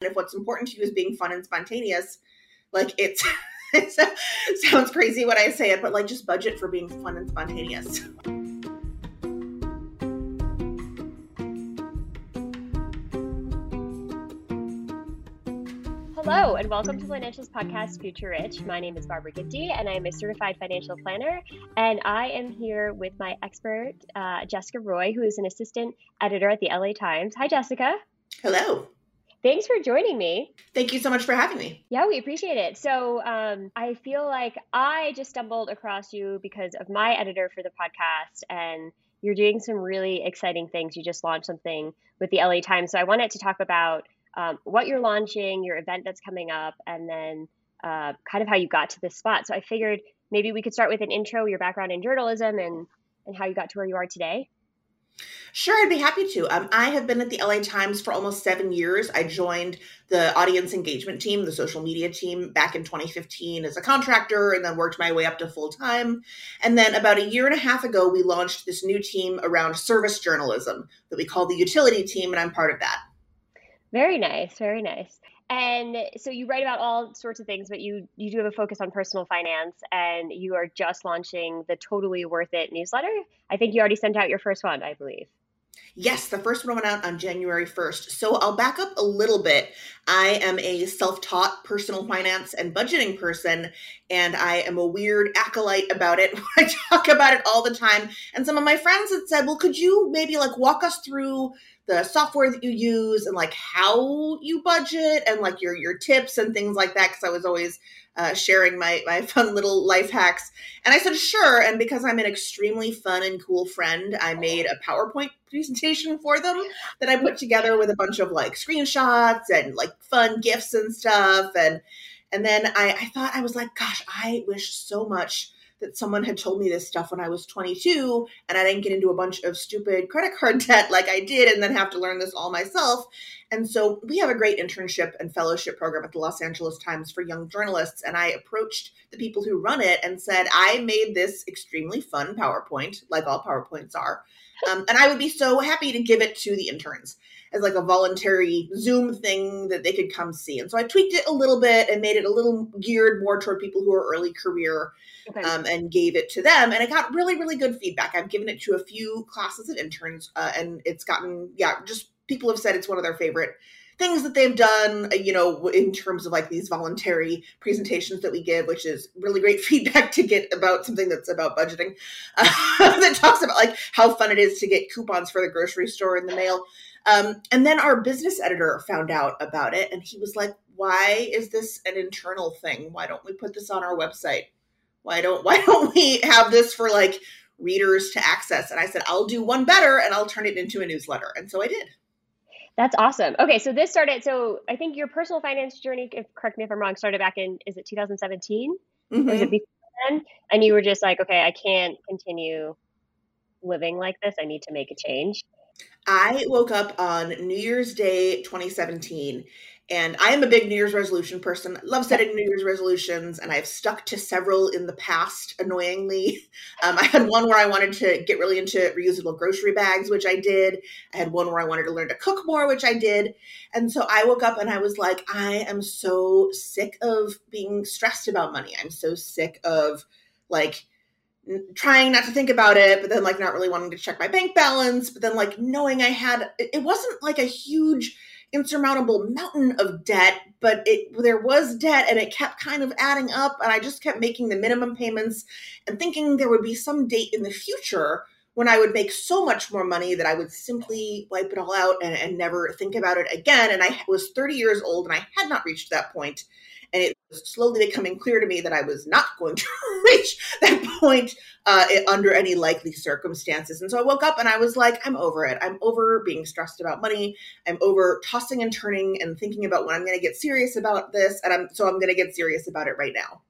If what's important to you is being fun and spontaneous, like it sounds crazy when I say it, but like just budget for being fun and spontaneous. Hello, and welcome to Financials Podcast Future Rich. My name is Barbara Ginty, and I am a certified financial planner. And I am here with my expert, Jessica Roy, who is an assistant editor at the LA Times. Hi, Jessica. Hello. Thanks for joining me. Thank you so much for having me. Yeah, we appreciate it. So I feel like I just stumbled across you because of my editor for the podcast, and you're doing some really exciting things. You just launched something with the LA Times. So I wanted to talk about what you're launching, your event that's coming up, and then kind of how you got to this spot. So I figured maybe we could start with an intro, your background in journalism, and how you got to where you are today. Sure, I'd be happy to. I have been at the LA Times for almost 7 years. I joined the audience engagement team, the social media team, back in 2015 as a contractor, and then worked my way up to full time. And then about 1.5 years ago, we launched this new team around service journalism that we call the utility team, and I'm part of that. Very nice, very nice. And so you write about all sorts of things, but you do have a focus on personal finance, and you are just launching the Totally Worth It newsletter. I think you already sent out your first one, I believe. Yes, the first one went out on January 1st. So I'll back up a little bit. I am a self-taught personal finance and budgeting person, and I am a weird acolyte about it. I talk about it all the time. And some of my friends had said, well, could you maybe like walk us through the software that you use and like how you budget and like your tips and things like that, because I was always sharing my fun little life hacks. And I said, sure. And because I'm an extremely fun and cool friend, I made a PowerPoint presentation for them that I put together with a bunch of like screenshots and like fun GIFs and stuff. And then I thought, I was like, gosh, I wish so much that someone had told me this stuff when I was 22 and I didn't get into a bunch of stupid credit card debt like I did and then have to learn this all myself. And so we have a great internship and fellowship program at the Los Angeles Times for young journalists. And I approached the people who run it and said, I made this extremely fun PowerPoint, like all PowerPoints are. And I would be so happy to give it to the interns as like a voluntary Zoom thing that they could come see. And so I tweaked it a little bit and made it a little geared more toward people who are early career, and gave it to them. And it got really, really good feedback. I've given it to a few classes of interns, and it's gotten, just people have said it's one of their favorite things that they've done, you know, in terms of like these voluntary presentations that we give, which is really great feedback to get about something that's about budgeting, that talks about like how fun it is to get coupons for the grocery store in the mail. And then our business editor found out about it and he was like, why is this an internal thing? Why don't we put this on our website? Why don't we have this for like readers to access? And I said, I'll do one better and I'll turn it into a newsletter. And so I did. That's awesome. Okay, so this started, so I think your personal finance journey, correct me if I'm wrong, started back in, is it 2017? Mm-hmm. Or was it before then? And you were just like, okay, I can't continue living like this. I need to make a change. I woke up on New Year's Day, 2017, And I am a big New Year's resolution person. I love setting New Year's resolutions, and I've stuck to several in the past, annoyingly. I had one where I wanted to get really into reusable grocery bags, which I did. I had one where I wanted to learn to cook more, which I did. And so I woke up and I was like, I am so sick of being stressed about money. I'm so sick of like trying not to think about it, but then like not really wanting to check my bank balance, but then like knowing I had, it wasn't like a huge insurmountable mountain of debt, but there was debt, and it kept kind of adding up, and I just kept making the minimum payments and thinking there would be some date in the future when I would make so much more money that I would simply wipe it all out and never think about it again. And I was 30 years old and I had not reached that point, and it was slowly becoming clear to me that I was not going to reach that point under any likely circumstances. And so I woke up and I was like, I'm over it. I'm over being stressed about money. I'm over tossing and turning and thinking about when I'm going to get serious about this. And I'm going to get serious about it right now.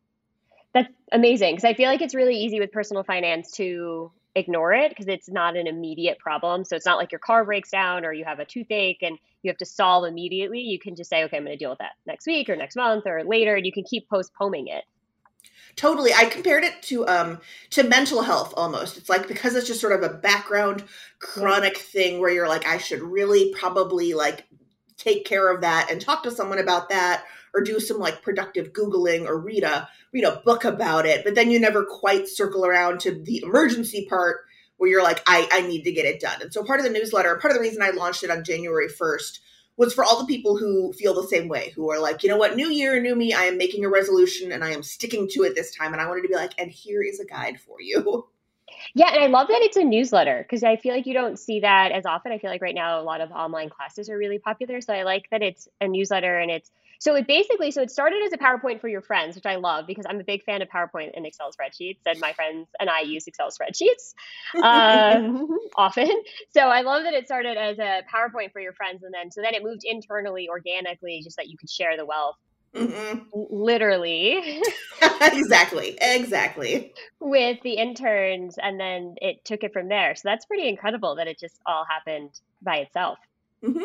That's amazing, because I feel like it's really easy with personal finance to ignore it because it's not an immediate problem. So it's not like your car breaks down or you have a toothache and you have to solve immediately. You can just say, okay, I'm going to deal with that next week or next month or later, and you can keep postponing it. Totally. I compared it to mental health almost. It's like, because it's just sort of a background chronic thing where you're like, I should really probably like take care of that and talk to someone about that, or do some like productive Googling, or read a book about it. But then you never quite circle around to the emergency part where you're like, I need to get it done. And so part of the newsletter, part of the reason I launched it on January 1st was for all the people who feel the same way, who are like, you know what, new year, new me, I am making a resolution and I am sticking to it this time. And I wanted to be like, and here is a guide for you. Yeah. And I love that it's a newsletter, because I feel like you don't see that as often. I feel like right now a lot of online classes are really popular. So I like that it's a newsletter, and it started as a PowerPoint for your friends, which I love because I'm a big fan of PowerPoint and Excel spreadsheets, and my friends and I use Excel spreadsheets often. So I love that it started as a PowerPoint for your friends. And then, so then it moved internally, organically, just that you could share the wealth. Mm-hmm. Literally. Exactly. With the interns. And then it took it from there. So that's pretty incredible that it just all happened by itself. Mm-hmm.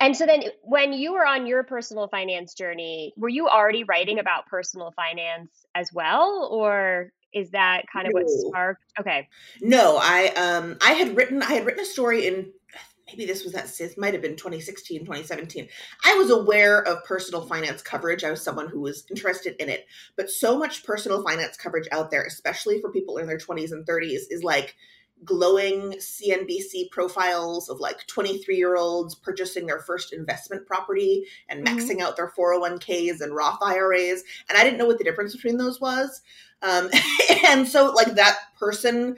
And so then when you were on your personal finance journey, were you already writing about personal finance as well? Or is that kind of what sparked? Okay. No, I had written a story in, maybe this was that, it might have been 2016, 2017. I was aware of personal finance coverage. I was someone who was interested in it. But so much personal finance coverage out there, especially for people in their 20s and 30s, is like glowing CNBC profiles of like 23-year-olds purchasing their first investment property and maxing out their 401ks and Roth IRAs. And I didn't know what the difference between those was. And so like that person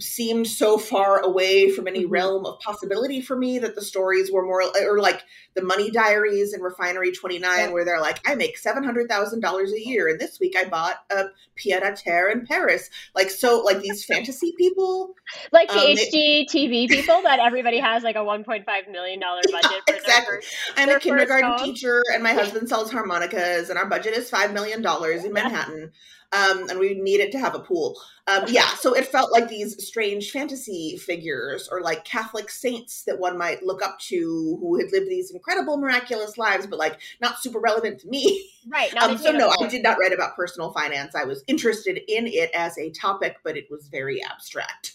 seemed so far away from any realm of possibility for me that the stories were more, or like the Money Diaries and Refinery 29, where they're like, I make $700,000 a year, and this week I bought a pied-à-terre in Paris. Like, so like these fantasy people, like the HGTV people that everybody has like a $1.5 million budget. Yeah, for exactly. I'm a kindergarten teacher, and my husband sells harmonicas, and our budget is $5 million in Manhattan. And we needed to have a pool. So it felt like these strange fantasy figures, or like Catholic saints that one might look up to who had lived these incredible, miraculous lives, but like not super relevant to me. Right. I did not write about personal finance. I was interested in it as a topic, but it was very abstract.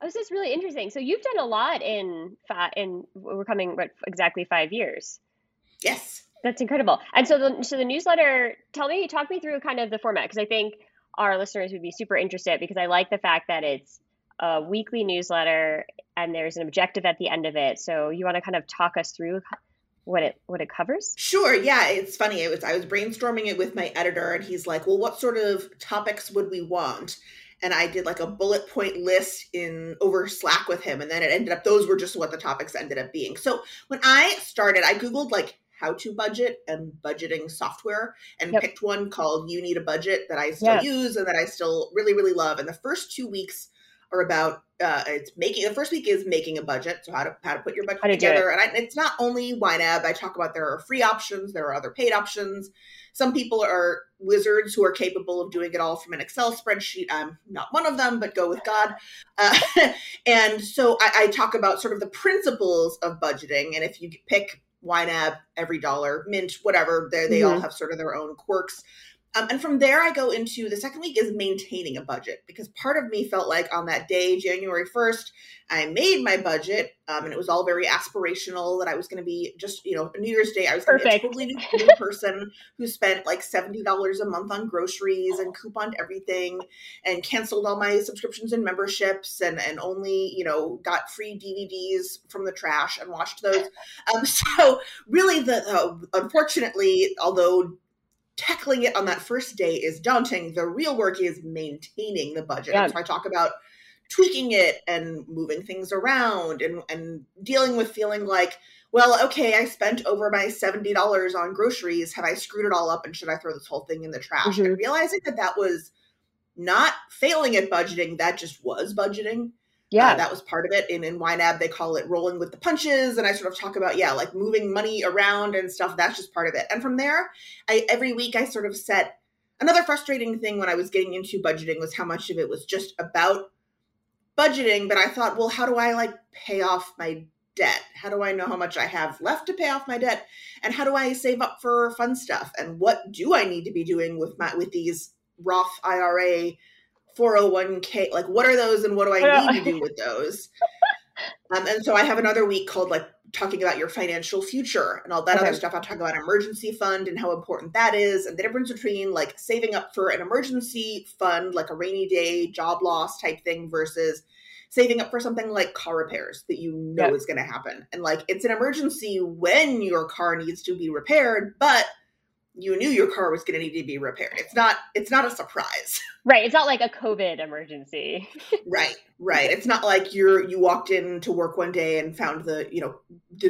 Oh, this is really interesting. So you've done a lot in we're coming exactly 5 years. Yes. That's incredible. And so the newsletter, talk me through kind of the format, because I think our listeners would be super interested, because I like the fact that it's a weekly newsletter and there's an objective at the end of it. So you want to kind of talk us through what it covers? Sure. Yeah. It's funny. I was brainstorming it with my editor, and he's like, well, what sort of topics would we want? And I did like a bullet point list over Slack with him. And then it ended up, those were just what the topics ended up being. So when I started, I Googled like how to budget and budgeting software, and picked one called You Need a Budget that I still use and that I still really, really love. And the first 2 weeks are about the first week is making a budget. So how to put your budget together. And it's not only YNAB. I talk about there are free options. There are other paid options. Some people are wizards who are capable of doing it all from an Excel spreadsheet. I'm not one of them, but go with God. And so I talk about sort of the principles of budgeting. And if you pick YNAB, EveryDollar, Mint, whatever. They all have sort of their own quirks. And from there, I go into the second week is maintaining a budget, because part of me felt like on that day, January 1st, I made my budget and it was all very aspirational that I was going to be just, you know, New Year's Day, I was going to be a totally new person who spent like $70 a month on groceries and couponed everything and canceled all my subscriptions and memberships and only, you know, got free DVDs from the trash and watched those. So really, unfortunately, although tackling it on that first day is daunting, the real work is maintaining the budget. Yeah. So I talk about tweaking it and moving things around and dealing with feeling like, well, okay, I spent over my $70 on groceries. Have I screwed it all up and should I throw this whole thing in the trash? Mm-hmm. And realizing that that was not failing at budgeting, that just was budgeting. Yeah, that was part of it. And in YNAB, they call it rolling with the punches. And I sort of talk about, like moving money around and stuff. That's just part of it. And from there, every week I sort of set another frustrating thing when I was getting into budgeting was how much of it was just about budgeting. But I thought, well, how do I like pay off my debt? How do I know how much I have left to pay off my debt? And how do I save up for fun stuff? And what do I need to be doing with these Roth IRA 401k, like what are those and what do I need to do with those? And so I have another week called like talking about your financial future and all that other stuff. I'll talk about emergency fund and how important that is and the difference between like saving up for an emergency fund, like a rainy day, job loss type thing versus saving up for something like car repairs that you know is going to happen. And like it's an emergency when your car needs to be repaired, but you knew your car was going to need to be repaired. It's not a surprise. Right. It's not like a COVID emergency. Right. It's not like you walked in to work one day and found the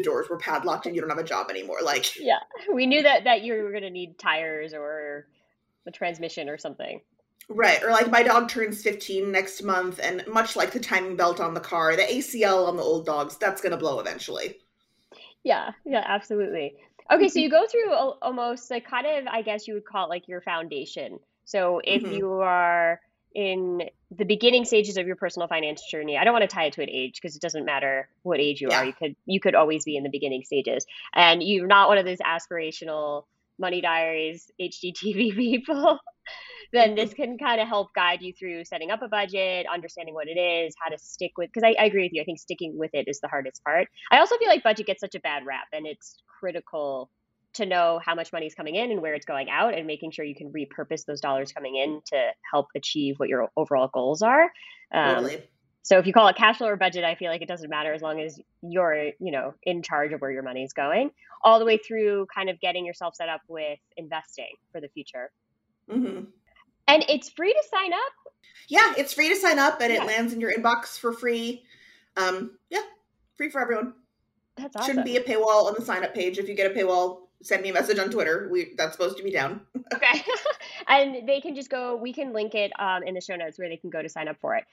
doors were padlocked and you don't have a job anymore. Like, yeah, we knew that you were going to need tires or the transmission or something. Right. Or like my dog turns 15 next month and much like the timing belt on the car, the ACL on the old dogs, that's going to blow eventually. Yeah, absolutely. Okay, so you go through almost like kind of, I guess you would call it like your foundation. So if you are in the beginning stages of your personal finance journey, I don't want to tie it to an age because it doesn't matter what age you are. You could always be in the beginning stages. And you're not one of those aspirational money diaries, HGTV people, then this can kind of help guide you through setting up a budget, understanding what it is, how to stick with, because I agree with you. I think sticking with it is the hardest part. I also feel like budget gets such a bad rap and it's critical to know how much money is coming in and where it's going out and making sure you can repurpose those dollars coming in to help achieve what your overall goals are. Totally. So if you call it cash flow or budget, I feel like it doesn't matter as long as you're, in charge of where your money is going, all the way through kind of getting yourself set up with investing for the future. Mm-hmm. And it's free to sign up? Yeah, it's free to sign up and it lands in your inbox for free. Free for everyone. That's awesome. Shouldn't be a paywall on the sign up page. If you get a paywall, send me a message on Twitter. That's supposed to be down. Okay. And they can just go, we can link it in the show notes where they can go to sign up for it.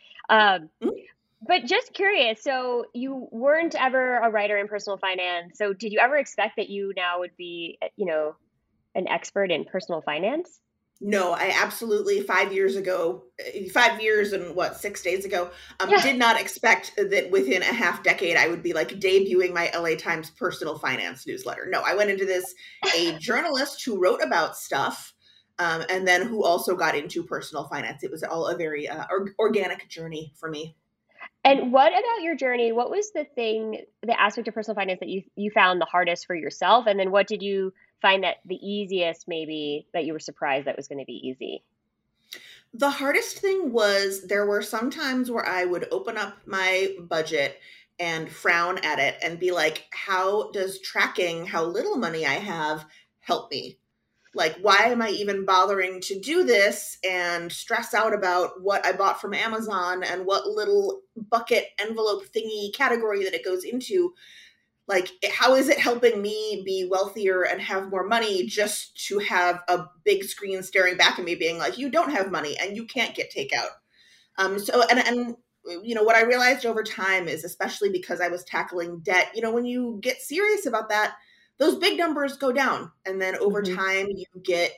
But just curious, so you weren't ever a writer in personal finance. So did you ever expect that you now would be, an expert in personal finance? No, I absolutely 6 days ago, did not expect that within a half decade, I would be like debuting my LA Times personal finance newsletter. No, I went into this, a journalist who wrote about stuff and then who also got into personal finance. It was all a very organic journey for me. And what about your journey? What was the aspect of personal finance that you found the hardest for yourself? And then what did you find that the easiest, maybe, that you were surprised that was going to be easy? The hardest thing was there were some times where I would open up my budget and frown at it and be like, how does tracking how little money I have help me? Like, why am I even bothering to do this and stress out about what I bought from Amazon and what little bucket envelope thingy category that it goes into? Like, how is it helping me be wealthier and have more money just to have a big screen staring back at me being like, you don't have money and you can't get takeout? So what I realized over time is, especially because I was tackling debt, when you get serious about that, those big numbers go down. And then over time, you get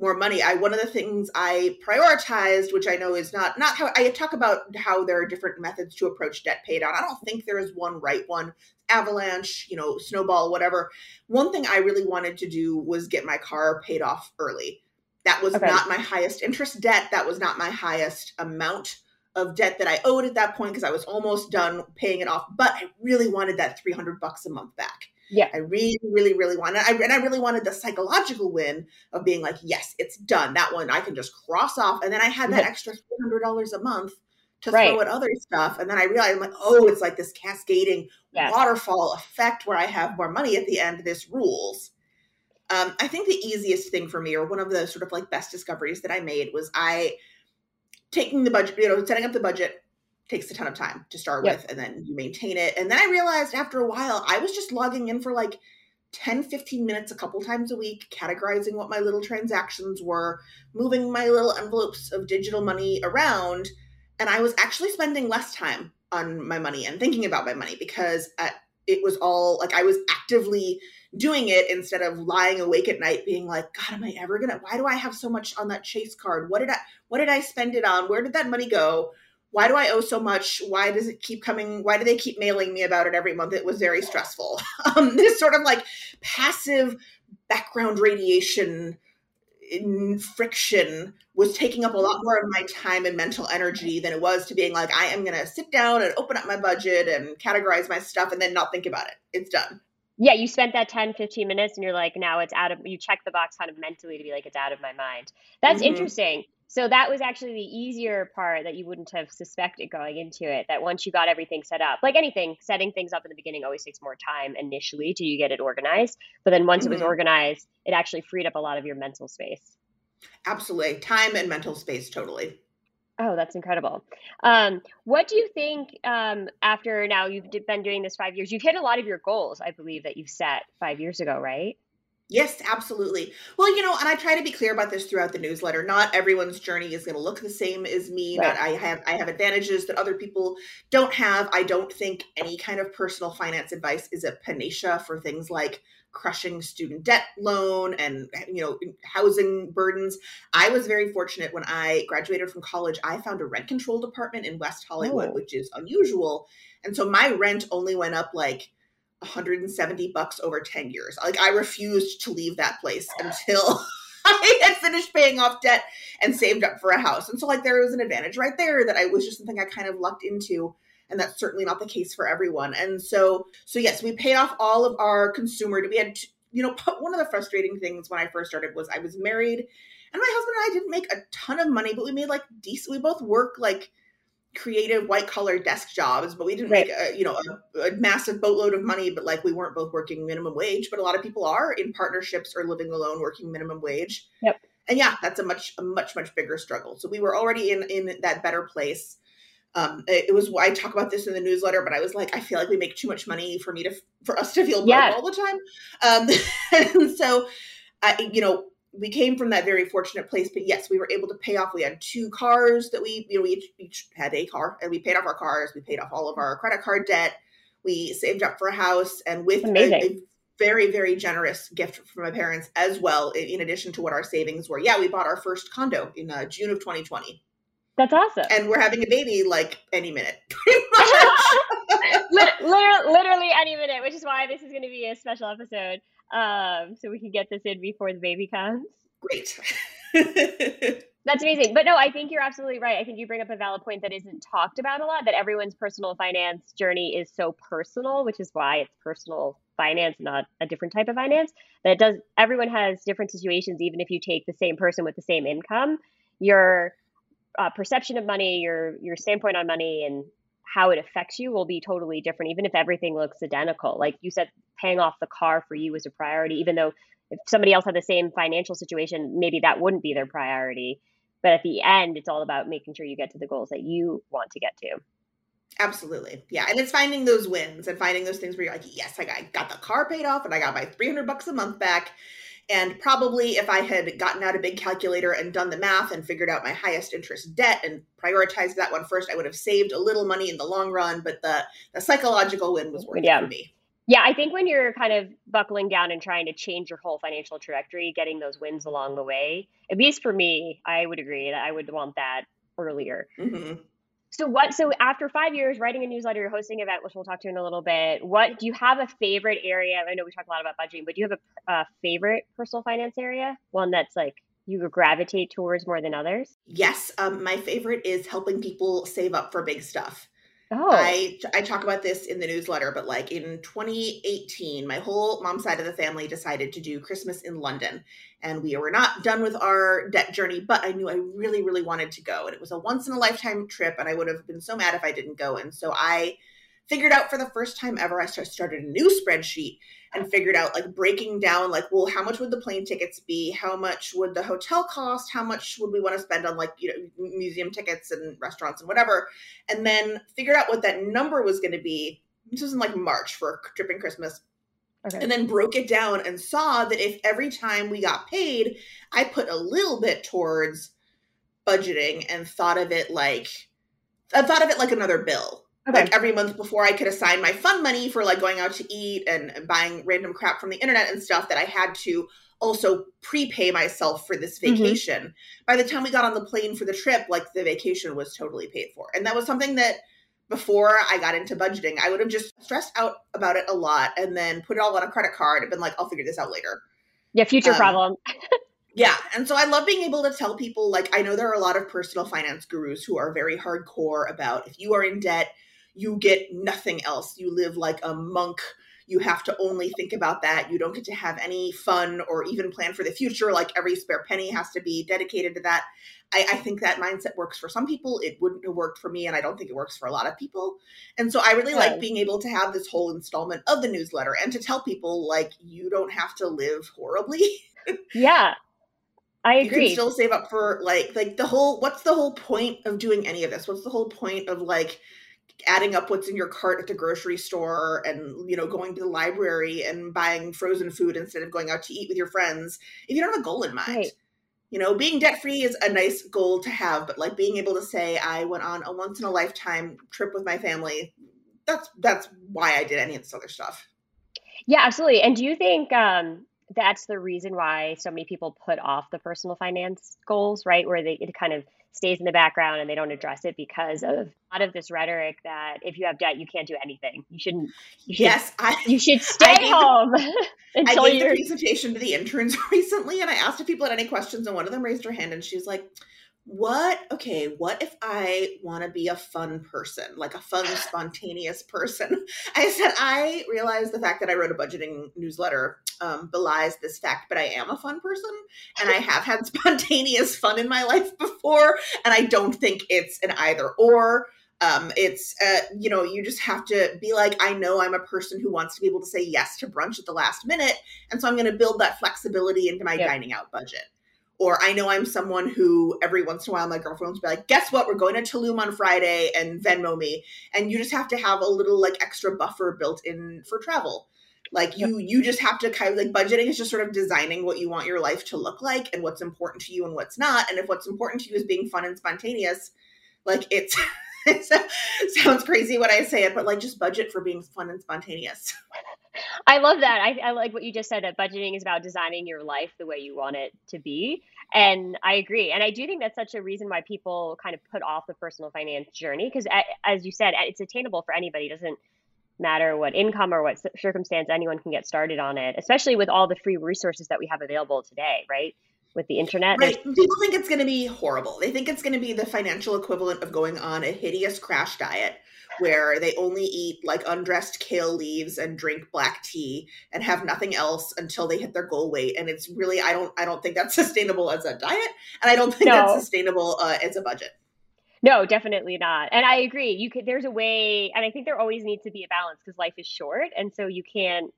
more money. One of the things I prioritized, which I know is not how I talk about how there are different methods to approach debt pay down. I don't think there is one right one, avalanche, snowball, whatever. One thing I really wanted to do was get my car paid off early. That was not my highest interest debt. That was not my highest amount of debt that I owed at that point, because I was almost done paying it off. But I really wanted that $300 a month back. Yeah, I really, really, really wanted, and I really wanted the psychological win of being like, yes, it's done. That one I can just cross off. And then I had that extra $300 a month to throw at other stuff. And then I realized, I'm like, oh, it's like this cascading waterfall effect where I have more money at the end. This rules. I think the easiest thing for me, or one of the sort of like best discoveries that I made, was taking the budget, setting up the budget takes a ton of time to start with, and then you maintain it. And then I realized after a while, I was just logging in for like 10, 15 minutes a couple times a week, categorizing what my little transactions were, moving my little envelopes of digital money around. And I was actually spending less time on my money and thinking about my money, because it was all like I was actively doing it instead of lying awake at night being like, God, am I ever going to, why do I have so much on that Chase card? What did I spend it on? Where did that money go? Why do I owe so much? Why does it keep coming? Why do they keep mailing me about it every month? It was very stressful. This sort of like passive background radiation friction was taking up a lot more of my time and mental energy than it was to being like, I am going to sit down and open up my budget and categorize my stuff and then not think about it. It's done. Yeah, you spent that 10, 15 minutes and you're like, now it's out of, you check the box kind of mentally to be like, it's out of my mind. That's interesting. So that was actually the easier part that you wouldn't have suspected going into it, that once you got everything set up, like anything, setting things up in the beginning always takes more time initially till you get it organized. But then once it was organized, it actually freed up a lot of your mental space. Absolutely. Time and mental space. Totally. Oh, that's incredible. What do you think after now you've been doing this 5 years, you've hit a lot of your goals, I believe, that you've set 5 years ago, right? Yes, absolutely. Well, and I try to be clear about this throughout the newsletter. Not everyone's journey is going to look the same as me. Right. Not, I have advantages that other people don't have. I don't think any kind of personal finance advice is a panacea for things like crushing student debt loan and, housing burdens. I was very fortunate when I graduated from college, I found a rent-controlled apartment in West Hollywood, which is unusual. And so my rent only went up like $170 over 10 years. Like I refused to leave that place until I had finished paying off debt and saved up for a house. And so like there was an advantage right there that I was just something I kind of lucked into. And that's certainly not the case for everyone. And so yes, we paid off all of our consumer debt. We had, one of the frustrating things when I first started was I was married and my husband and I didn't make a ton of money, but we made like decent, we both work like creative white collar desk jobs, but we didn't make a massive boatload of money, but like we weren't both working minimum wage, but a lot of people are in partnerships or living alone working minimum wage. Yep. And yeah, that's a much bigger struggle. So we were already in that better place. It was why I talk about this in the newsletter, but I was like, I feel like we make too much money for us to feel broke all the time. And so we came from that very fortunate place, but yes, we were able to pay off. We had two cars that we each had a car, and we paid off our cars. We paid off all of our credit card debt. We saved up for a house, and with a very, very generous gift from my parents as well, in addition to what our savings were. Yeah, we bought our first condo in June of 2020. That's awesome. And we're having a baby like any minute, pretty much. Literally any minute, which is why this is going to be a special episode. So we can get this in before the baby comes. Great. That's amazing. But no, I think you're absolutely right. I think you bring up a valid point that isn't talked about a lot, that everyone's personal finance journey is so personal, which is why it's personal finance, not a different type of finance. Everyone has different situations. Even if you take the same person with the same income, your perception of money, your standpoint on money and how it affects you will be totally different, even if everything looks identical. Like you said, paying off the car for you was a priority, even though if somebody else had the same financial situation, maybe that wouldn't be their priority. But at the end, it's all about making sure you get to the goals that you want to get to. Absolutely. Yeah. And it's finding those wins and finding those things where you're like, yes, I got the car paid off and I got my $300 a month back. And probably if I had gotten out a big calculator and done the math and figured out my highest interest debt and prioritized that one first, I would have saved a little money in the long run. But the psychological win was worth it for me. Yeah, I think when you're kind of buckling down and trying to change your whole financial trajectory, getting those wins along the way, at least for me, I would agree that I would want that earlier. Mm-hmm. So after 5 years, writing a newsletter, you're hosting an event, which we'll talk to in a little bit, do you have a favorite area? I know we talk a lot about budgeting, but do you have a favorite personal finance area? One that's like you gravitate towards more than others? Yes. My favorite is helping people save up for big stuff. Oh. I talk about this in the newsletter, but like in 2018, my whole mom side of the family decided to do Christmas in London, and we were not done with our debt journey, but I knew I really, really wanted to go. And it was a once in a lifetime trip, and I would have been so mad if I didn't go. And so I figured out for the first time ever, I started a new spreadsheet and figured out like breaking down like, well, how much would the plane tickets be? How much would the hotel cost? How much would we want to spend on like, museum tickets and restaurants and whatever? And then figured out what that number was going to be. This was in like March for a trip in Christmas. Okay. And then broke it down and saw that if every time we got paid, I put a little bit towards budgeting and thought of it like another bill. Okay. Like every month before, I could assign my fun money for like going out to eat and buying random crap from the internet and stuff that I had to also prepay myself for this vacation. Mm-hmm. By the time we got on the plane for the trip, like the vacation was totally paid for. And that was something that before I got into budgeting, I would have just stressed out about it a lot and then put it all on a credit card and been like, I'll figure this out later. Yeah, future problem. Yeah. And so I love being able to tell people, like, I know there are a lot of personal finance gurus who are very hardcore about if you are in debt, you get nothing else. You live like a monk. You have to only think about that. You don't get to have any fun or even plan for the future. Like every spare penny has to be dedicated to that. I think that mindset works for some people. It wouldn't have worked for me, and I don't think it works for a lot of people. And so I really like being able to have this whole installment of the newsletter and to tell people, like, you don't have to live horribly. Yeah. I agree. You can still save up for like the whole, what's the whole point of doing any of this? What's the whole point of like adding up what's in your cart at the grocery store and, going to the library and buying frozen food instead of going out to eat with your friends if you don't have a goal in mind? Right. Being debt-free is a nice goal to have, but like being able to say, I went on a once in a lifetime trip with my family. That's why I did any of this other stuff. Yeah, absolutely. And do you think, that's the reason why so many people put off the personal finance goals, right? Where it kind of stays in the background and they don't address it because of a lot of this rhetoric that if you have debt, you can't do anything. You shouldn't. You should stay home. I gave the presentation to the interns recently, and I asked if people had any questions, and one of them raised her hand, and she's like, what if I want to be a fun person, like a fun, spontaneous person? I said, I realized the fact that I wrote a budgeting newsletter belies this fact, but I am a fun person, and I have had spontaneous fun in my life before, and I don't think it's an either or. You just have to be like, I know I'm a person who wants to be able to say yes to brunch at the last minute, and so I'm going to build that flexibility into my dining out budget. Or I know I'm someone who every once in a while my girlfriend will be like, guess what? We're going to Tulum on Friday and Venmo me. And you just have to have a little like extra buffer built in for travel. Like you just have to kind of like budgeting is just sort of designing what you want your life to look like and what's important to you and what's not. And if what's important to you is being fun and spontaneous, like it sounds crazy when I say it, but like just budget for being fun and spontaneous. I love that. I like what you just said, that budgeting is about designing your life the way you want it to be. And I agree. And I do think that's such a reason why people kind of put off the personal finance journey. Because as you said, it's attainable for anybody. It doesn't matter what income or what circumstance, anyone can get started on it, especially with all the free resources that we have available today, right? With the internet. Right. People think it's going to be horrible. They think it's going to be the financial equivalent of going on a hideous crash diet where they only eat like undressed kale leaves and drink black tea and have nothing else until they hit their goal weight. And it's really, I don't think that's sustainable as a diet. And I don't think that's sustainable as a budget. No, definitely not. And I agree. There's a way, and I think there always needs to be a balance because life is short. And so you can't,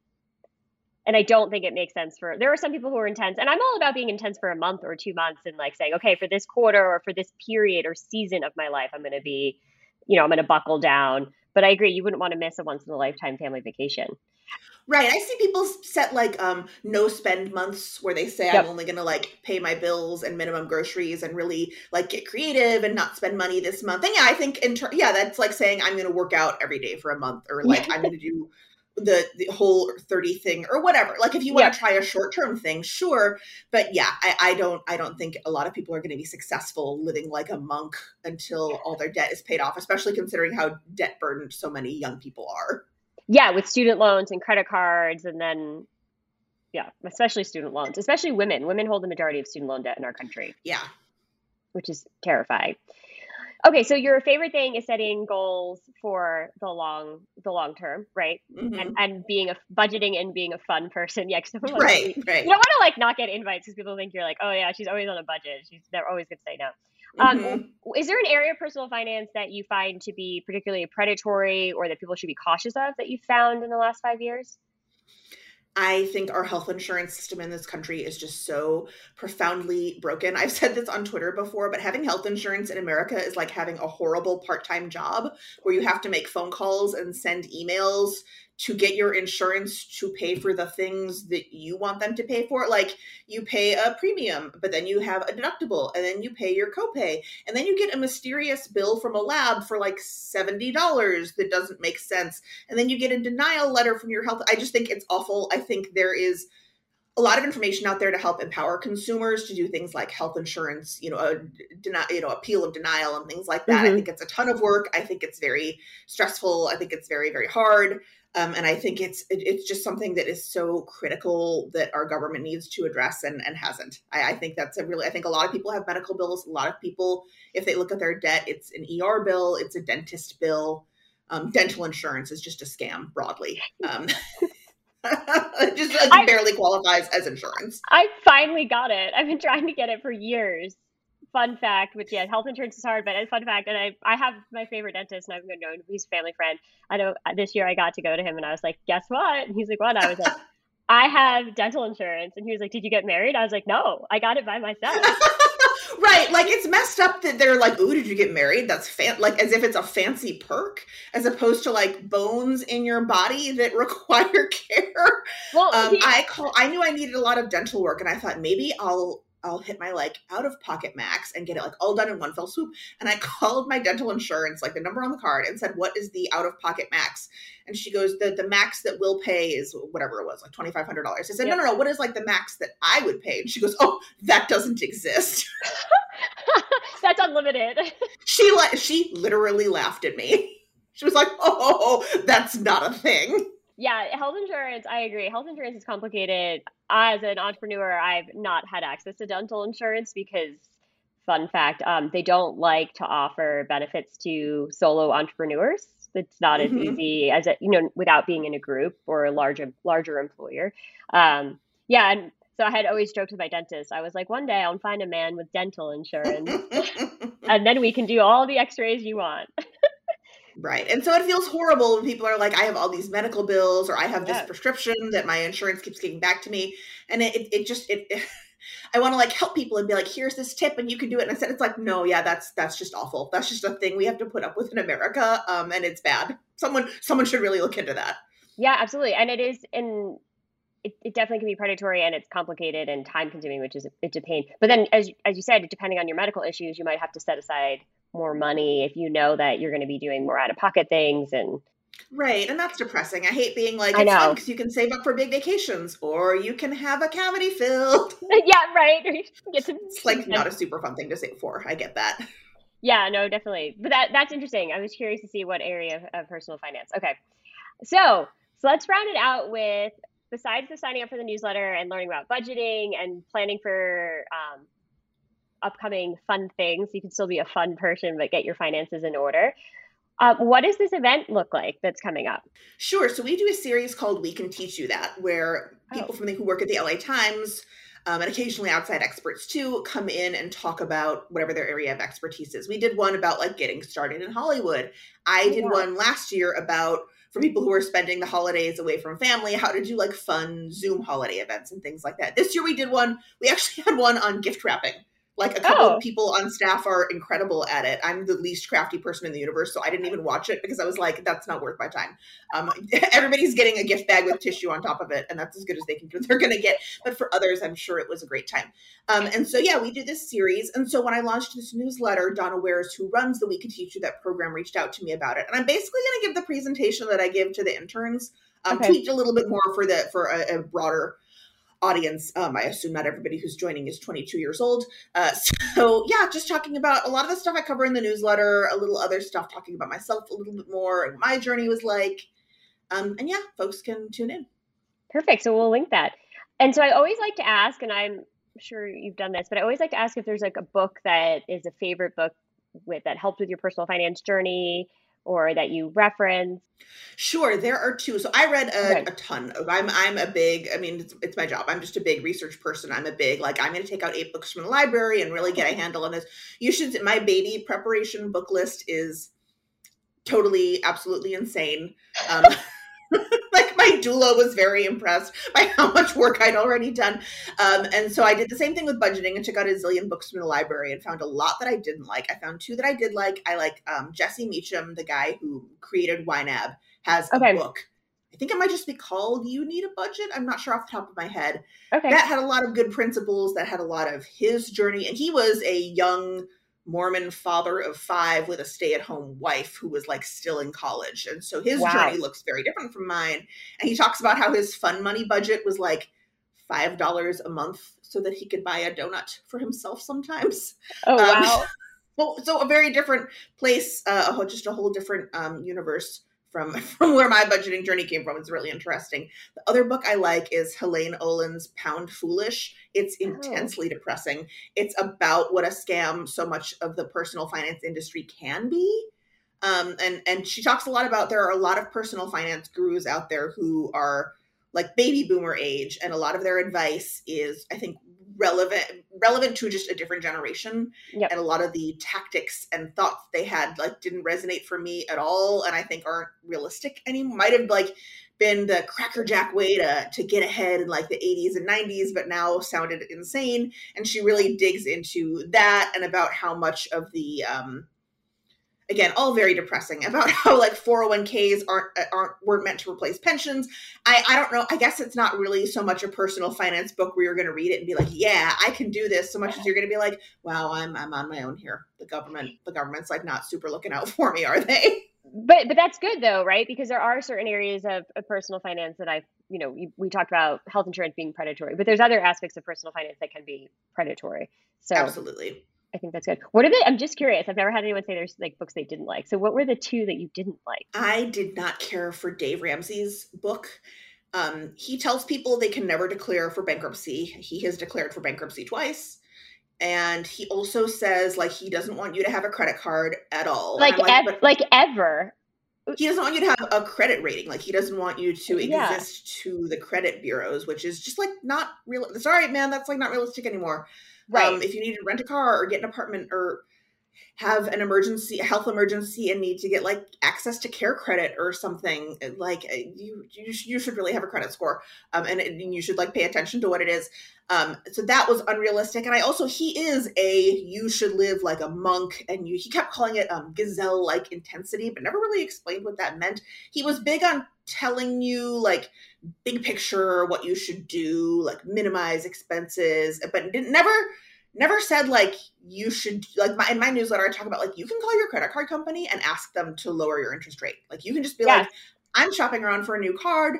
and I don't think it makes sense there are some people who are intense, and I'm all about being intense for a month or 2 months and like saying, okay, for this quarter or for this period or season of my life, I'm going to be, I'm going to buckle down. But I agree, you wouldn't want to miss a once in a lifetime family vacation. Right. I see people set like no spend months where they say, I'm only going to like pay my bills and minimum groceries and really like get creative and not spend money this month. And yeah, I think that's like saying I'm going to work out every day for a month or like I'm going to do the whole 30 thing or whatever. Like if you want to try a short-term thing, sure. But yeah, I don't think a lot of people are going to be successful living like a monk until all their debt is paid off, especially considering how debt burdened so many young people are. Yeah. With student loans and credit cards, and then especially student loans, especially women. Women hold the majority of student loan debt in our country. Yeah. Which is terrifying. Okay, so your favorite thing is setting goals for the long term, right? Mm-hmm. And being budgeting and being a fun person. Yeah, right. You don't want to like not get invites because people think you're like, oh yeah, she's always on a budget. They're always going to say no. Is there an area of personal finance that you find to be particularly predatory or that people should be cautious of that you found in the last 5 years? I think our health insurance system in this country is just so profoundly broken. I've said this on Twitter before, but having health insurance in America is like having a horrible part-time job where you have to make phone calls and send emails to get your insurance to pay for the things that you want them to pay for. Like you pay a premium, but then you have a deductible, and then you pay your copay, and then you get a mysterious bill from a lab for like $70 that doesn't make sense. And then you get a denial letter from your health. I just think it's awful. I think there is a lot of information out there to help empower consumers to do things like health insurance, appeal of denial and things like that. Mm-hmm. I think it's a ton of work. I think it's very stressful. I think it's very, very hard. And I think it's just something that is so critical that our government needs to address and hasn't. I think that's I think a lot of people have medical bills. A lot of people, if they look at their debt, it's an ER bill, it's a dentist bill. Dental insurance is just a scam broadly. It just barely qualifies as insurance. I finally got it. I've been trying to get it for years. Fun fact, which health insurance is hard, but a fun fact. And I have my favorite dentist, and I've been going to, he's a family friend. I know this year I got to go to him, and I was like, guess what? And he's like, what? I was like, I have dental insurance. And he was like, did you get married? I was like, no, I got it by myself. Right. Like it's messed up that they're like, ooh, did you get married? That's like as if it's a fancy perk as opposed to like bones in your body that require care. Well, I knew I needed a lot of dental work, and I thought maybe I'll hit my like out of pocket max and get it like all done in one fell swoop. And I called my dental insurance, like the number on the card, and said, what is the out of pocket max? And she goes, the max that we'll pay is whatever it was, like $2,500. I said, no, what is like the max that I would pay? And she goes, oh, that doesn't exist. That's unlimited. She literally laughed at me. She was like, oh, that's not a thing. Yeah, health insurance, I agree. Health insurance is complicated. As an entrepreneur, I've not had access to dental insurance because, fun fact, they don't like to offer benefits to solo entrepreneurs. It's not as easy as without being in a group or a larger employer. And so I had always joked with my dentist. I was like, one day I'll find a man with dental insurance, and then we can do all the X-rays you want. Right. And so it feels horrible when people are like, I have all these medical bills, or I have this prescription that my insurance keeps getting back to me. And it just I want to like help people and be like, here's this tip and you can do it. And I said, it's like, no, yeah, that's just awful. That's just a thing we have to put up with in America. And it's bad. Someone should really look into that. Yeah, absolutely. And it is it definitely can be predatory, and it's complicated and time consuming, which is, it's a pain. But then as you said, depending on your medical issues, you might have to set aside more money if you know that you're going to be doing more out of pocket things. And right. And that's depressing. I hate being like, it's fun because you can save up for big vacations, or you can have a cavity filled. Yeah. Right. Or you can get some. It's like not a super fun thing to save for. I get that. Yeah, no, definitely. But that's interesting. I was curious to see what area of personal finance. Okay. So let's round it out with, besides the signing up for the newsletter and learning about budgeting and planning for, upcoming fun things. You can still be a fun person, but get your finances in order. What does this event look like that's coming up? Sure. So we do a series called We Can Teach You That, where people from who work at the LA Times and occasionally outside experts too come in and talk about whatever their area of expertise is. We did one about like getting started in Hollywood. I did one last year about, for people who are spending the holidays away from family, how to do like fun Zoom holiday events and things like that. This year we actually had one on gift wrapping. Like a couple of people on staff are incredible at it. I'm the least crafty person in the universe, so I didn't even watch it because I was like, that's not worth my time. Everybody's getting a gift bag with tissue on top of it, and that's as good as they're going to get. But for others, I'm sure it was a great time. And so, we do this series. And so when I launched this newsletter, Donna Wares, who runs the We Can Teach You That program, reached out to me about it. And I'm basically going to give the presentation that I give to the interns Tweaked a little bit more for a broader audience. I assume not everybody who's joining is 22 years old. So yeah, just talking about a lot of the stuff I cover in the newsletter, a little other stuff, talking about myself a little bit more and what my journey was like. And yeah, folks can tune in. Perfect. So we'll link that. And so I always like to ask, and I'm sure you've done this, but I always like to ask if there's like a book that is a favorite book with that helped with your personal finance journey or that you reference. Sure. There are two. So I read a ton of, I'm a big, I mean, it's my job. I'm just a big research person. I'm a big, like, I'm going to take out 8 books from the library and really get a handle on this. My baby preparation book list is totally, absolutely insane. Like my doula was very impressed by how much work I'd already done. And so I did the same thing with budgeting and took out a zillion books from the library and found a lot that I didn't like. I found two that I did like. I like Jesse Mecham, the guy who created YNAB, has a book. I think it might just be called You Need a Budget. I'm not sure off the top of my head. Okay. That had a lot of good principles. That had a lot of his journey. And he was a young Mormon father of 5 with a stay-at-home wife who was like still in college. And so his journey looks very different from mine. And he talks about how his fun money budget was like $5 a month so that he could buy a donut for himself sometimes. Oh, wow. So a very different place, just a whole different universe from where my budgeting journey came from. It's really interesting. The other book I like is Helene Olin's Pound Foolish. It's intensely depressing. It's about what a scam so much of the personal finance industry can be. And she talks a lot about there are a lot of personal finance gurus out there who are like baby boomer age. And a lot of their advice is, I think, relevant to just a different generation. Yep. And a lot of the tactics and thoughts they had like didn't resonate for me at all. And I think aren't realistic anymore. Might have like been the crackerjack way to get ahead in like the 80s and 90s, but now sounded insane. And she really digs into that and about how much of the, again, all very depressing, about how like 401ks weren't meant to replace pensions. I don't know. I guess it's not really so much a personal finance book where you're going to read it and be like, yeah, I can do this, so much as you're going to be like, wow, I'm on my own here. The government's like not super looking out for me, are they? But that's good though, right? Because there are certain areas of personal finance that we talked about health insurance being predatory, but there's other aspects of personal finance that can be predatory. So absolutely. I think that's good. What are the, I'm just curious. I've never had anyone say there's like books they didn't like. So what were the two that you didn't like? I did not care for Dave Ramsey's book. He tells people they can never declare for bankruptcy. He has declared for bankruptcy twice. And he also says like, he doesn't want you to have a credit card at all. Ever. He doesn't want you to have a credit rating. Like he doesn't want you to exist to the credit bureaus, which is just like not real. Sorry, man, that's like not realistic anymore. Right. If you need to rent a car or get an apartment or have an emergency, a health emergency, and need to get like access to care credit or something, like you should really have a credit score, and you should like pay attention to what it is. So that was unrealistic. And I also, you should live like a monk, and he kept calling it gazelle-like intensity, but never really explained what that meant. He was big on telling you like big picture, what you should do, like minimize expenses, but never said like you should, like in my newsletter, I talk about like you can call your credit card company and ask them to lower your interest rate. Like you can just be like, I'm shopping around for a new card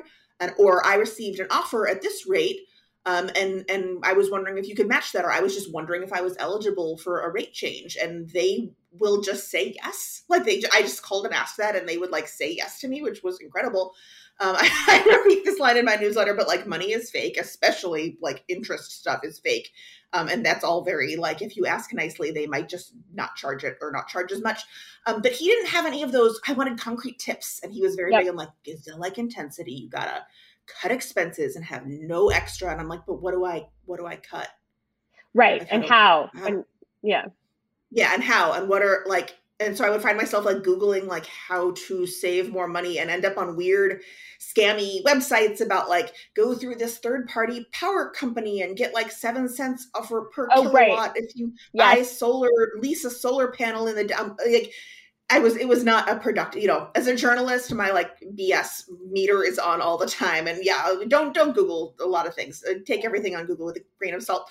or I received an offer at this rate. And I was wondering if you could match that, or I was just wondering if I was eligible for a rate change, and they will just say yes. Like I just called and asked that, and they would like say yes to me, which was incredible. I repeat this line in my newsletter, but like money is fake, especially like interest stuff is fake. And that's all very like, if you ask nicely, they might just not charge it or not charge as much. But he didn't have any of those. I wanted concrete tips, and he was very big on like, gazelle-like intensity. You gotta cut expenses and have no extra. And I'm like, but what do I cut? Right. Like, and how? And yeah. Yeah. And how, and what are like, and so I would find myself like Googling like how to save more money and end up on weird scammy websites about like, go through this third party power company and get like 7 cents offer per kilowatt. If you buy solar, lease a solar panel in the dump, like, it was not a productive, as a journalist, my like BS meter is on all the time. And yeah, don't Google a lot of things. Take everything on Google with a grain of salt.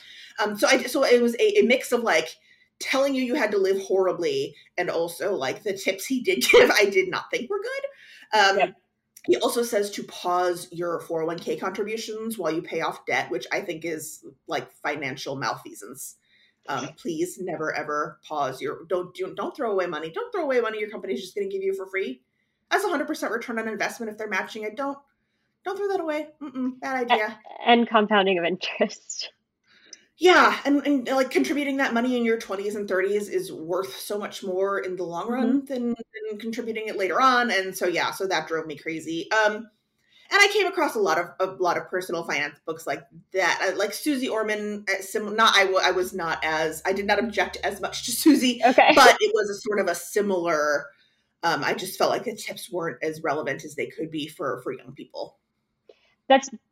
So it was a mix of like telling you had to live horribly. And also like the tips he did give, I did not think were good. He also says to pause your 401k contributions while you pay off debt, which I think is like financial malfeasance. Please never, ever pause your, don't throw away money. Don't throw away money your company's just going to give you for free. That's 100% return on investment if they're matching it. Don't throw that away. Bad idea. And compounding of interest. Yeah. And like contributing that money in your 20s and 30s is worth so much more in the long run than contributing it later on. And so, yeah, so that drove me crazy. And I came across a lot of personal finance books like that, like Susie Orman. I did not object as much to Susie, okay, but it was a sort of a similar, I just felt like the tips weren't as relevant as they could be for young people.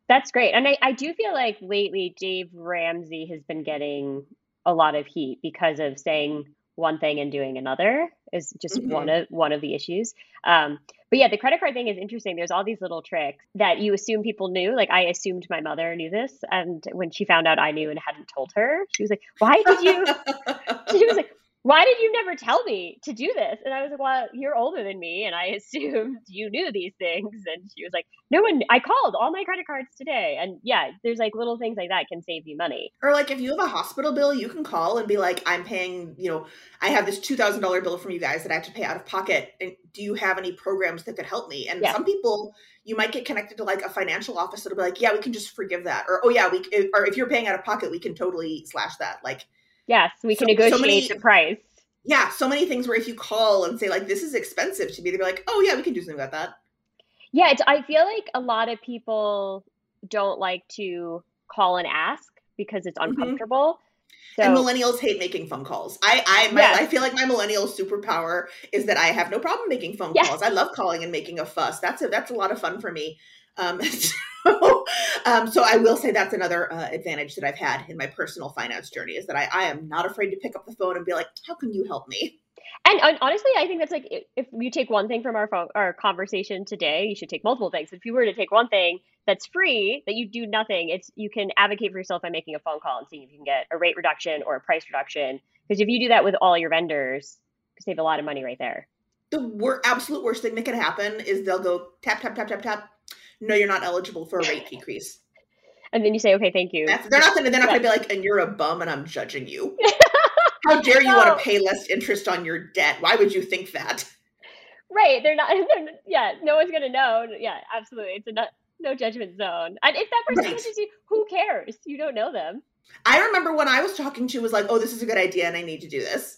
That's great. And I do feel like lately Dave Ramsey has been getting a lot of heat because of saying one thing and doing another is just one of the issues. But yeah, the credit card thing is interesting. There's all these little tricks that you assume people knew. Like I assumed my mother knew this. And when she found out I knew and hadn't told her, she was like, why did you never tell me to do this? And I was like, well, you're older than me. And I assumed you knew these things. And she was like, no one, I called all my credit cards today. And yeah, there's like little things like that can save you money. Or like if you have a hospital bill, you can call and be like, I'm paying, I have this $2,000 bill from you guys that I have to pay out of pocket. And do you have any programs that could help me? And some people, you might get connected to like a financial office that'll be like, yeah, we can just forgive that. Or, or if you're paying out of pocket, we can totally slash that. Like, yes, we can negotiate the price. Yeah, so many things where if you call and say like, this is expensive to me, they'd be like, oh yeah, we can do something about that. Yeah, I feel like a lot of people don't like to call and ask because it's uncomfortable. So, and millennials hate making phone calls. I feel like my millennial superpower is that I have no problem making phone calls. I love calling and making a fuss. That's a lot of fun for me. So I will say that's another advantage that I've had in my personal finance journey is that I am not afraid to pick up the phone and be like, how can you help me? And honestly, I think that's like, if you take one thing from our conversation today, you should take multiple things. If you were to take one thing that's free, that you do nothing, you can advocate for yourself by making a phone call and seeing if you can get a rate reduction or a price reduction. Because if you do that with all your vendors, you save a lot of money right there. The absolute worst thing that could happen is they'll go tap, tap, tap, tap, tap. No, you're not eligible for a rate decrease. And then you say, okay, thank you. They're not going to be like, and you're a bum and I'm judging you. How dare you want to pay less interest on your debt? Why would you think that? Right. No one's going to know. Yeah, absolutely. It's a no judgment zone. And if that person judges you, who cares? You don't know them. I remember when I was talking to was like, oh, this is a good idea and I need to do this.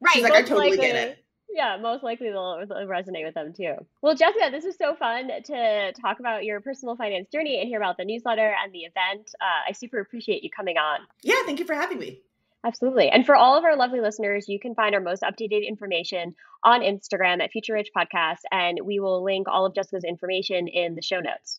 Right. She's like, I totally get it. Yeah, most likely they'll resonate with them too. Well, Jessica, this was so fun to talk about your personal finance journey and hear about the newsletter and the event. I super appreciate you coming on. Yeah, thank you for having me. Absolutely. And for all of our lovely listeners, you can find our most updated information on Instagram at Future Rich Podcast, and we will link all of Jessica's information in the show notes.